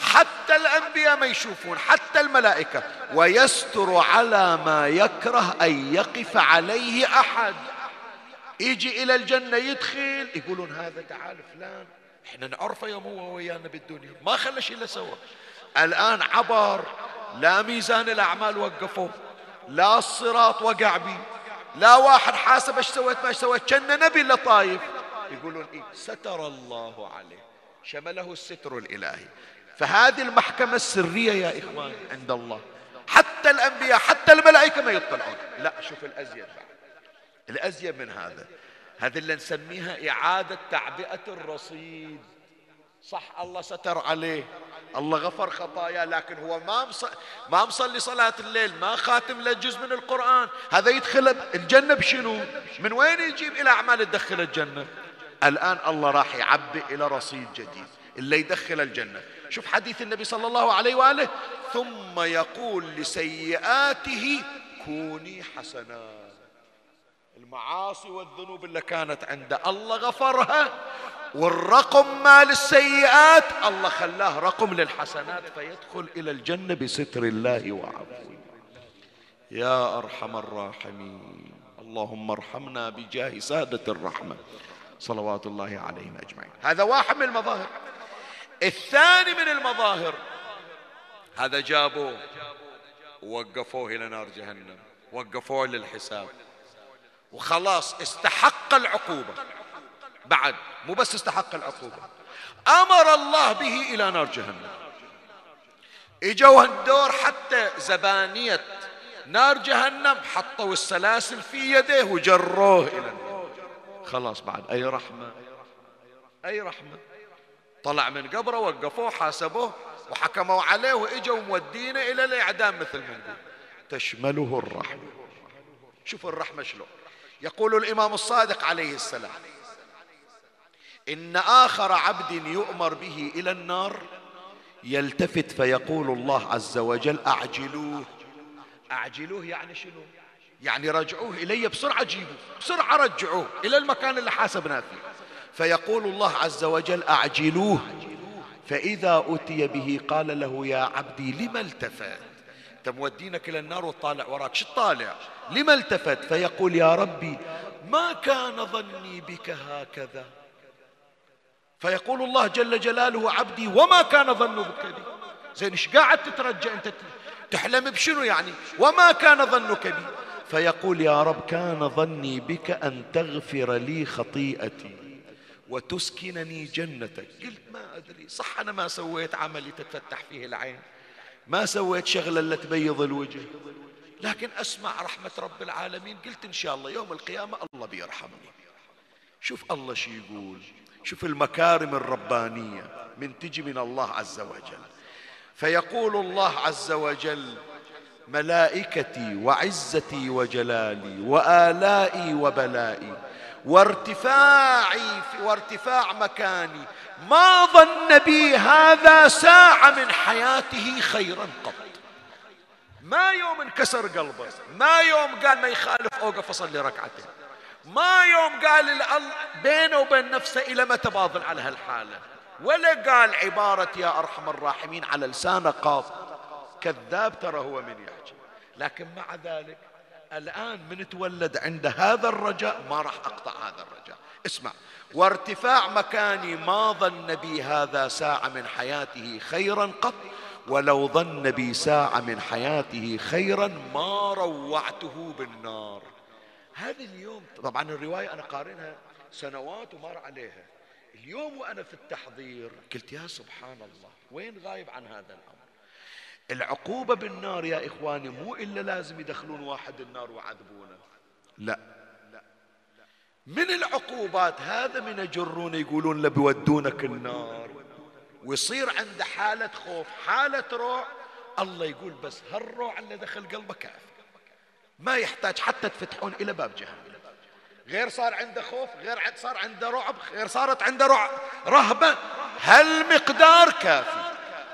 حتى الأنبياء ما يشوفون، حتى الملائكة، ويستر على ما يكره أن يقف عليه أحد. يجي إلى الجنة يدخل يقولون هذا تعال فلان إحنا نعرفه يوم هو ويانا بالدنيا ما خلش إلا سوا، الآن عبر، لا ميزان الأعمال وقفوه، لا الصراط وقع بي، لا واحد حاسب إيش سويت ما إيش سويت، كان نبي إلا طايف. يقولون إيه؟ ستر الله عليه، شمله الستر الإلهي. فهذه المحكمة السرية يا إخواني عند الله، حتى الأنبياء حتى الملائكة ما يطلعون. لا شوف الأزيد بعد، الأزيد من هذا، هذه اللي نسميها إعادة تعبئة الرصيد. صح الله ستر عليه، الله غفر خطاياه، لكن هو ما مصلي صلاة الليل، ما خاتم له جزء من القرآن، هذا يدخل الجنة بشنو؟ من وين يجيب إلى أعمال تدخل الجنة؟ الآن الله راح يعبئ إلى رصيد جديد اللي يدخل الجنة. شوف حديث النبي صلى الله عليه وآله: ثم يقول لسيئاته كوني حسنات. المعاصي والذنوب اللي كانت عنده الله غفرها، والرقم مال السيئات الله خلاه رقم للحسنات، فيدخل إلى الجنة بستر الله وعفوه. يا أرحم الراحمين اللهم ارحمنا بجاه سادة الرحمة صلوات الله عليهم أجمعين. هذا واحد من المظاهر. الثاني من المظاهر، هذا جابوه ووقفوه إلى نار جهنم، وقفوه للحساب وخلاص استحق العقوبة. بعد مو بس استحق العقوبة، أمر الله به إلى نار جهنم. إجوا الدور حتى زبانية نار جهنم، حطوا السلاسل في يديه وجروه إلى النار. خلاص بعد أي رحمة، أي رحمة. طلع من قبره وقفوه حاسبوه وحكموا عليه وإجوا مودينه إلى الإعدام مثل ما نقول. تشمله الرحمة. شوف الرحمة شلون. يقول الإمام الصادق عليه السلام: إن آخر عبد يؤمر به إلى النار يلتفت فيقول الله عز وجل: أعجلوه. أعجلوه يعني شنو؟ يعني رجعوه إلي بسرعة، جيبوه بسرعة، رجعوه إلى المكان اللي حاسبنا فيه. فيقول الله عز وجل أعجلوه، فإذا أتي به قال له يا عبدي لم التفت، أنت مودينك إلى النار وطالع وراك، شو طالع؟ لم التفت؟ فيقول يا ربي ما كان ظني بك هكذا. فيقول الله جل جلاله عبدي وما كان ظنك بي، زين ايش قاعد تترجى أنت تحلم بشنو يعني؟ وما كان ظنك بي. فيقول يا رب كان ظني بك أن تغفر لي خطيئتي وتسكنني جنتك. قلت ما أدري، صح أنا ما سويت عملي تتفتح فيه العين، ما سويت شغلة اللي تبيض الوجه، لكن أسمع رحمة رب العالمين، قلت إن شاء الله يوم القيامة الله بيرحمني. شوف الله شو يقول، شوف المكارم الربانية من تجي من الله عز وجل. فيقول الله عز وجل ملائكتي وعزتي وجلالي وآلائي وبلائي وارتفاع مكاني ما ظن بي هذا ساعة من حياته خيرا قط. ما يوم انكسر قلبه، ما يوم قال ما يخالف أوقف أصلي ركعتين، ما يوم قال بينه وبين نفسه إلى متى باظل على هالحالة، ولا قال عبارة يا أرحم الراحمين على لسانه قاضي كذاب، ترى هو من يحكي. لكن مع ذلك الآن من تولد عند هذا الرجاء ما راح أقطع هذا الرجاء. اسمع، وارتفاع مكاني ما ظن بي هذا ساعة من حياته خيرا قط، ولو ظن بي ساعة من حياته خيرا ما روعته بالنار. هذا اليوم طبعا الرواية أنا قارنها سنوات ومر عليها، اليوم وأنا في التحضير قلت يا سبحان الله وين غايب عن هذا الأمر. العقوبة بالنار يا إخواني مو إلا لازم يدخلون واحد النار وعذبونه، لا، من العقوبات هذا من يجرون يقولون له بيودونك النار، ويصير عنده حالة خوف حالة روع. الله يقول بس هالروع اللي دخل قلبه كافي، ما يحتاج حتى تفتحون إلى باب جهنم. غير صار عنده خوف، غير صار عنده رعب، غير صارت عنده رهبة، هالمقدار كافي،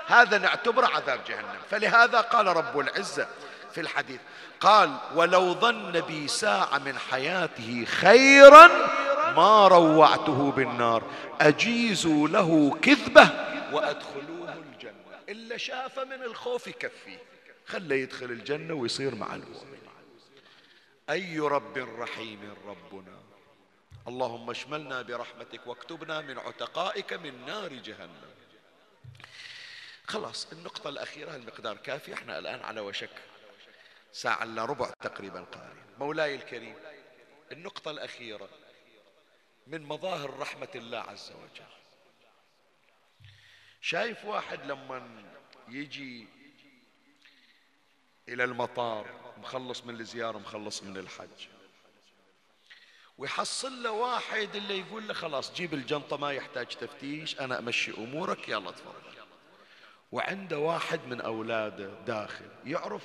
هذا نعتبره عذاب جهنم. فلهذا قال رب العزة في الحديث قال ولو ظن بي ساعة من حياته خيرا ما روعته بالنار أجيزوا له كذبه وأدخلوه الجنة. إلا شاف من الخوف يكفيه، خلى يدخل الجنة ويصير مع المؤمن. أي رب رحيم ربنا، اللهم اشملنا برحمتك واكتبنا من عتقائك من نار جهنم. خلاص النقطة الأخيرة، المقدار كافي، احنا الآن على وشك ساعة إلا ربع تقريبا قارين. مولاي الكريم، النقطة الأخيرة من مظاهر رحمة الله عز وجل، شايف واحد لما يجي إلى المطار مخلص من الزيارة مخلص من الحج ويحصل له واحد اللي يقول له خلاص جيب الجنطة ما يحتاج تفتيش أنا أمشي أمورك يلا تفضل، وعنده واحد من أولاده داخل يعرف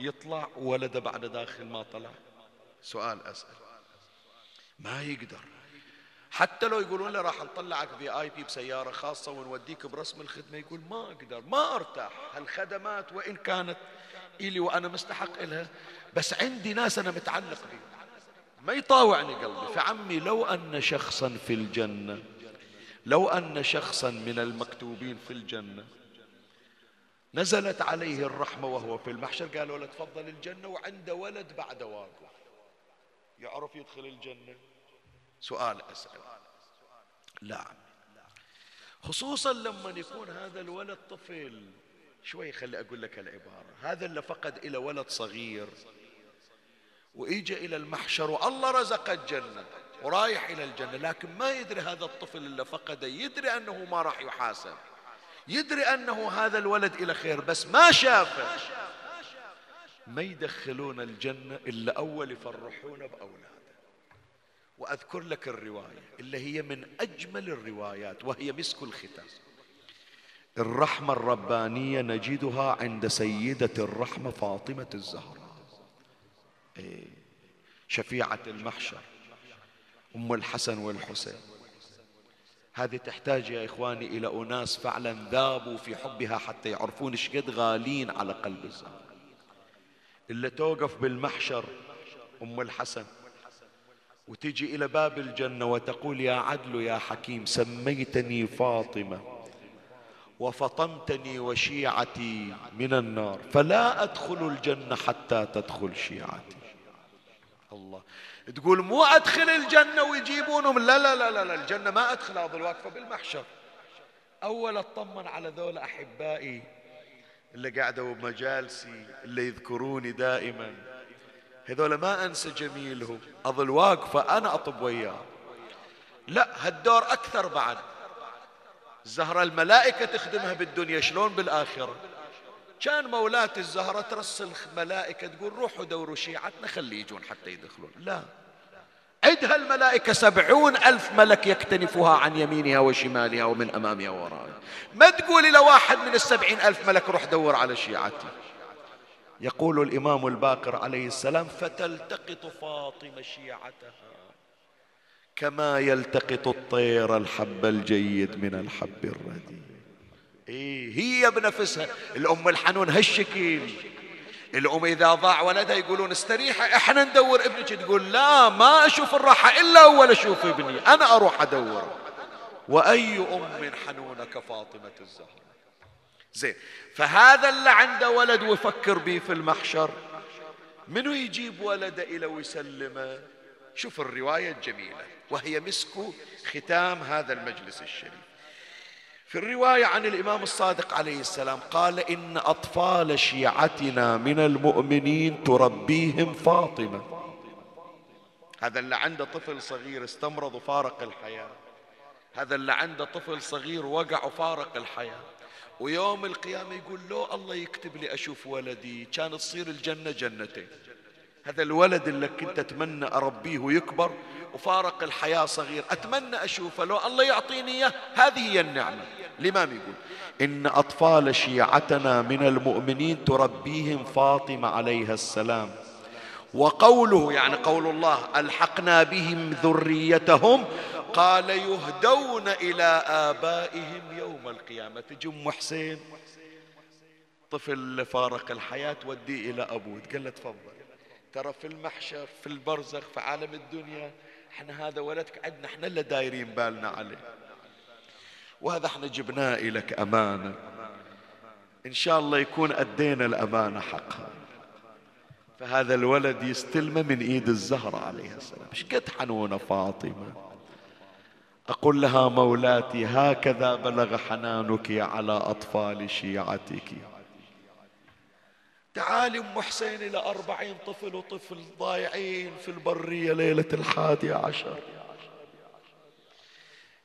يطلع ولده بعد داخل ما طلع، سؤال أسأل ما يقدر، حتى لو يقولون له راح نطلعك VIP بسيارة خاصة ونوديك برسم الخدمة يقول ما أقدر ما أرتاح، هالخدمات وإن كانت إلي وأنا مستحق إلها بس عندي ناس أنا متعلق بهم ما يطاوعني قلبي. فعمي لو أن شخصا في الجنة، لو أن شخصا من المكتوبين في الجنة نزلت عليه الرحمة وهو في المحشر قالوا له تفضل الجنة وعنده ولد بعد واقع يعرف يدخل الجنة، سؤال أسأل لا. خصوصا لما يكون هذا الولد طفل، شوي خلي أقول لك العبارة، هذا اللي فقد إلى ولد صغير وإجا إلى المحشر والله رزق الجنة ورايح إلى الجنة، لكن ما يدري هذا الطفل اللي فقده يدري أنه ما راح يحاسب، يدري أنه هذا الولد إلى خير بس ما شافه. ما يدخلون الجنة إلا أول يفرحون بأولاده. وأذكر لك الرواية اللي هي من أجمل الروايات وهي مسك الختام، الرحمة الربانية نجدها عند سيدة الرحمة فاطمة الزهراء شفيعة المحشر أم الحسن والحسين. هذه تحتاج يا إخواني إلى أناس فعلا ذابوا في حبها حتى يعرفون إيش قد غالين على قلب الزهر، اللي توقف بالمحشر أم الحسن، وتجي إلى باب الجنة وتقول يا عدل يا حكيم، سميتني فاطمة وفطمتني وشيعتي من النار، فلا أدخل الجنة حتى تدخل شيعتي. الله، تقول مو أدخل الجنة ويجيبونهم، لا لا لا لا، الجنة ما أدخل، أظل واقفة بالمحشر. أول أطمن على ذول أحبائي اللي قعدوا بمجالسي، اللي يذكروني دائما، هذول ما أنسى جميلهم، أظل واقفة أنا أطب وياه. لا، هالدور أكثر بعد. الزهرة الملائكة تخدمها بالدنيا، شلون بالآخرة؟ كان مولات الزهرة ترسل الملائكة تقول روحوا دوروا شيعتنا خلي يجون حتى يدخلون. لا، عدها الملائكة 70,000 ملك يكتنفها عن يمينها وشمالها ومن أمامها وورائها. ما تقول إلى واحد من 70,000 ملك روح دور على شيعتي. يقول الإمام الباقر عليه السلام فتلتقط فاطمة شيعتها كما يلتقط الطير الحب الجيد من الحب الرديء. إيه، هي بنفسها الأم الحنون هالشكل. الأم إذا ضاع ولدها يقولون استريحي إحنا ندور ابنك، تقول لا، ما أشوف الراحة إلا أول أشوف ابني، أنا أروح أدوره. وأي أم حنونك فاطمة الزهرة. زين، فهذا اللي عنده ولد ويفكر به في المحشر، منو يجيب ولده إلى ويسلمه؟ شوف الرواية الجميلة، وهي مسك ختام هذا المجلس الشريف. في الرواية عن الإمام الصادق عليه السلام قال إن أطفال شيعتنا من المؤمنين تربيهم فاطمة. هذا اللي عنده طفل صغير استمرض وفارق الحياة، هذا اللي عنده طفل صغير وقع وفارق الحياة، ويوم القيامة يقول له الله يكتب لي أشوف ولدي، كانت تصير الجنة جنتين. هذا الولد اللي كنت أتمنى أربيه ويكبر وفارق الحياة صغير، أتمنى أشوفه، لو الله يعطيني إياه، هذه هي النعمة. الإمام يقول إن أطفال شيعتنا من المؤمنين تربيهم فاطمة عليها السلام. وقوله، يعني قول الله ألحقنا بهم ذريتهم، قال يهدون إلى آبائهم يوم القيامة. تجم حسين طفل فارق الحياة توديه إلى أبوه، تقول له تفضل، ترى في المحشر في البرزخ في عالم الدنيا احنا هذا ولدك عندنا، احنا اللي دايرين بالنا عليه، وهذا احنا جبناه لك امانه، ان شاء الله يكون ادينا الامانه حقها. فهذا الولد يستلمه من ايد الزهره عليها السلام. ايش قد حنونه فاطمه. اقول لها مولاتي هكذا بلغ حنانك على اطفال شيعتك. تعالي أم حسين إلى 40 طفل وطفل ضايعين في البرية ليلة 11.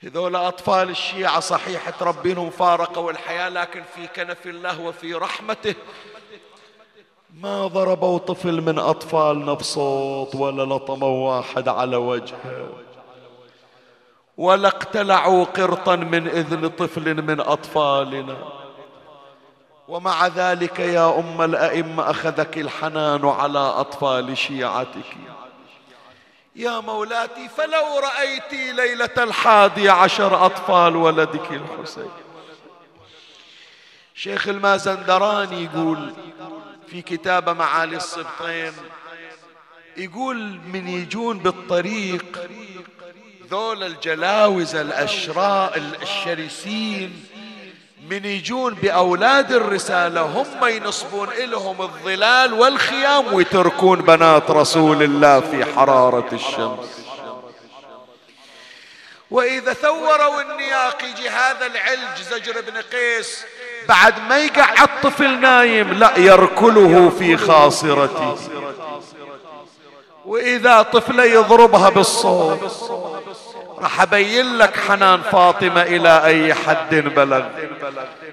هذول أطفال الشيعة صحيح تربينهم فارقوا الحياة، لكن في كنف الله وفي رحمته ما ضربوا طفل من أطفالنا بصوت، ولا لطموا واحد على وجهه، ولا اقتلعوا قرطا من إذن طفل من أطفالنا. ومع ذلك يا أم الأئمة أخذك الحنان على أطفال شيعتك يا مولاتي، فلو رأيتي ليلة 11 أطفال ولدك الحسين. شيخ المازندراني يقول في كتابه معالي السبطين، يقول من يجون بالطريق ذول الجلاوز الأشراء الشرسين، من يجون بأولاد الرسالة هم ينصبون إلهم الظلال والخيام، ويتركون بنات رسول الله في حرارة الشمس. وإذا ثوروا النياق يجي هذا العلج زجر بن قيس، بعد ما يقعد طفل نايم لا يركله في خاصرته، وإذا طفلة يضربها بالصوت. راح أبين لك حنان فاطمة إلى أي حد بلغ.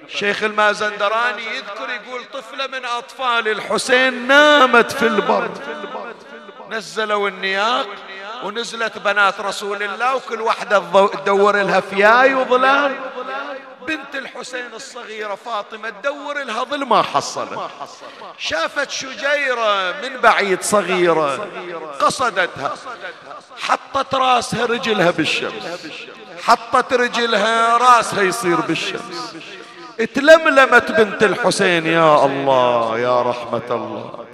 شيخ المازندراني يذكر يقول طفلة من أطفال الحسين نامت في البرد، نزلوا النياق ونزلت بنات رسول الله وكل واحدة تدور لها فياي وظلال. بنت الحسين الصغيرة فاطمة تدور لها ظل ما حصلت، شافت شجيرة من بعيد صغيرة قصدتها، حطت راسها رجلها بالشمس، حطت رجلها راسها يصير بالشمس، اتلملمت بنت الحسين. يا الله، يا رحمة الله،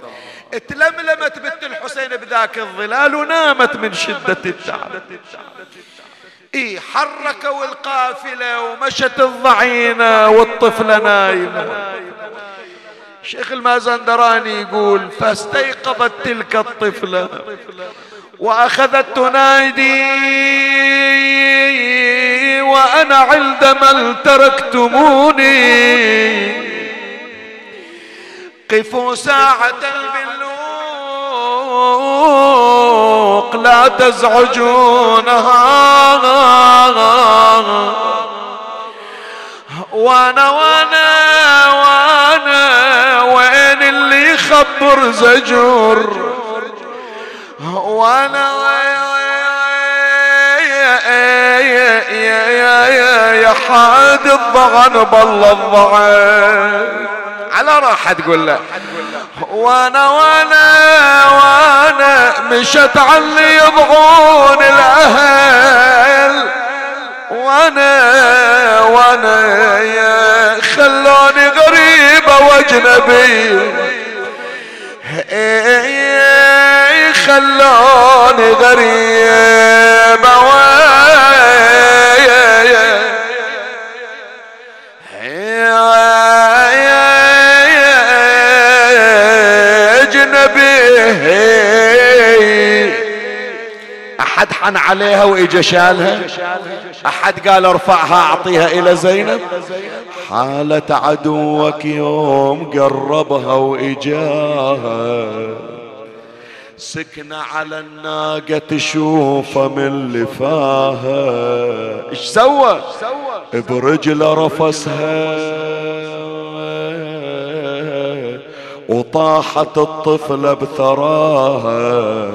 تلملمت بنت الحسين بذاك الظلال ونامت من شدة التعب. حركوا القافلة ومشت الضعينة والطفلة نايمة. شيخ المازندراني يقول فاستيقظت تلك الطفلة وأخذت تنادي وأنا عندما تركتموني قفوا ساعة باللوق لا تزعجونها وانا وانا وانا وين اللي يخبر زجر وانا يا حاد الضغن بالله الضغن على راحة تقول له وانا وانا وانا مشت علي يضعون الاهل وانا وانا يا خلوني غريبة واجنبي خلوني غريبة أحد حن عليها وإجا شالها، أحد قال ارفعها أعطيها إلى زينب، حالت عدوك يوم قربها وإجاها سكنة على الناقة تشوفها من لفاها إيش سوى؟ برجله رفسها وطاحت الطفلة بثراها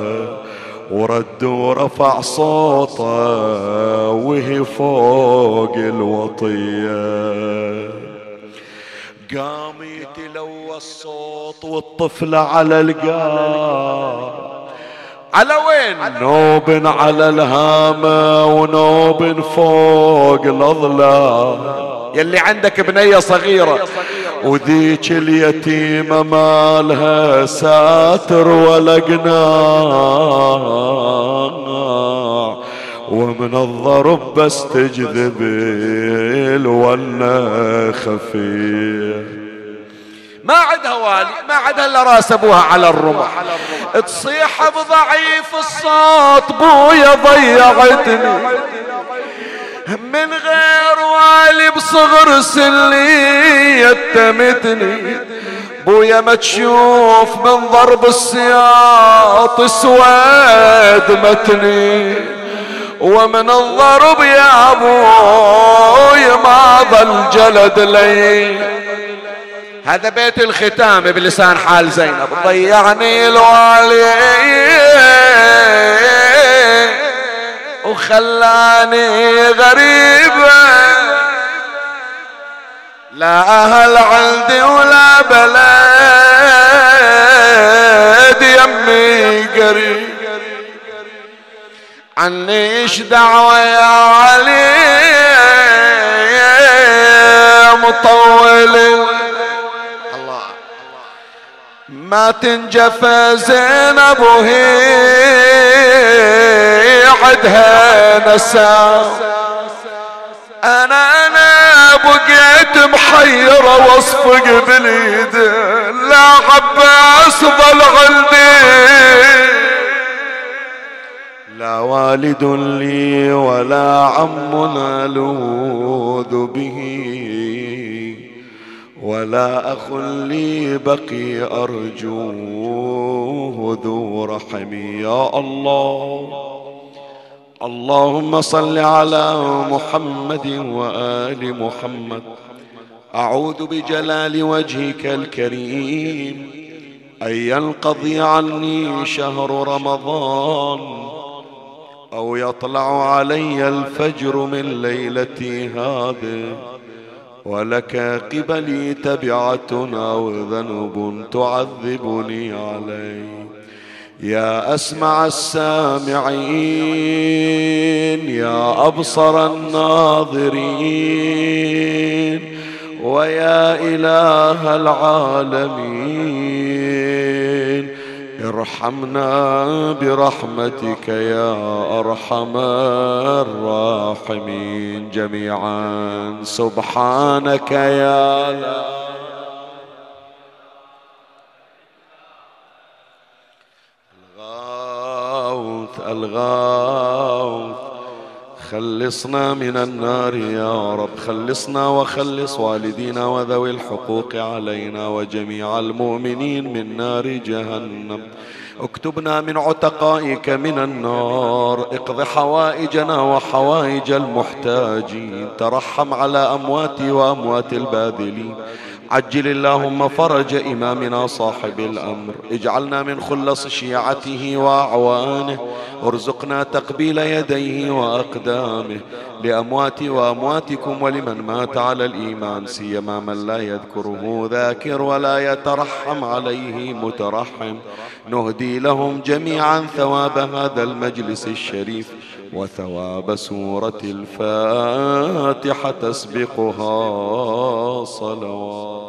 ورد ورفع صوته وهي فوق الوطية قام يتلوى الصوت والطفلة على القاع على وين؟ نوب على الهامة ونوب فوق الأضلاع يلي عندك بنية صغيرة وذيك اليتيمة مالها ساتر ولا قناع ومن الضرب بس تجذب الولى خفية ما عندها والي ما عندها الا راس ابوها على الرمح تصيح بضعيف الصوت بويا ضيعتني من غير والي بصغر سني يتمتني بويا ما تشوف من ضرب السياط سواد متني ومن الضرب يا ابويا ما ظل جلد لي هذا بيت الختام بلسان حال زينب ضيعني الوالي وخلاني غريبة لا أهل عندي ولا بلد يمي قريب عني إيش دعوة يا علي يا مطول ما تنجفى زينب وهي عدها نسا أنا بقيت محيرة وصفق باليد لا عباس ضل عندي لا والد لي ولا عم ألوذ به ولا أخ لي بقي أرجوه ذو رحم يا الله اللهم صل على محمد وآل محمد أعوذ بجلال وجهك الكريم أن ينقضي عني شهر رمضان أو يطلع علي الفجر من ليلتي هذه ولك قبلي تبعة أو ذنب تعذبني عليه يا أسمع السامعين يا أبصر الناظرين ويا إله العالمين ارحمنا برحمتك يا أرحم الراحمين جميعا. سبحانك يا لا الغاوث خلصنا من النار يا رب، خلصنا وخلص والدينا وذوي الحقوق علينا وجميع المؤمنين من نار جهنم. اكتبنا من عتقائك من النار، اقض حوائجنا وحوائج المحتاجين، ترحم على أمواتي وأموات الباذلين. عجل اللهم فرج إمامنا صاحب الأمر، اجعلنا من خلص شيعته وأعوانه، ارزقنا تقبيل يديه وأقدامه. لأمواتي وأمواتكم ولمن مات على الإيمان، سيما من لا يذكره ذاكر ولا يترحم عليه مترحم، نهدي لهم جميعا ثواب هذا المجلس الشريف وثواب سورة الفاتحة تسبقها صلوات.